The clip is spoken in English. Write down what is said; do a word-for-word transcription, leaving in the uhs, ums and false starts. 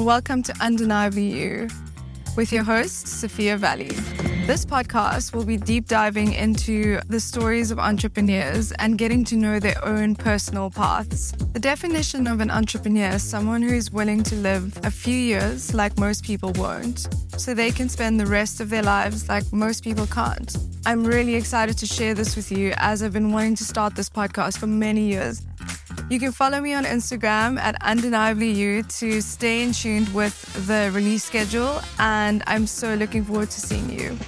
Welcome to Undeniable You with your host, Safiyah Vally. This podcast will be deep diving into the stories of entrepreneurs and getting to know their own personal paths. The definition of an entrepreneur is someone who is willing to live a few years like most people won't, so they can spend the rest of their lives like most people can't. I'm really excited to share this with you as I've been wanting to start this podcast for many years. You can follow me on Instagram at Undeniably You to stay in tune with the release schedule, and I'm so looking forward to seeing you.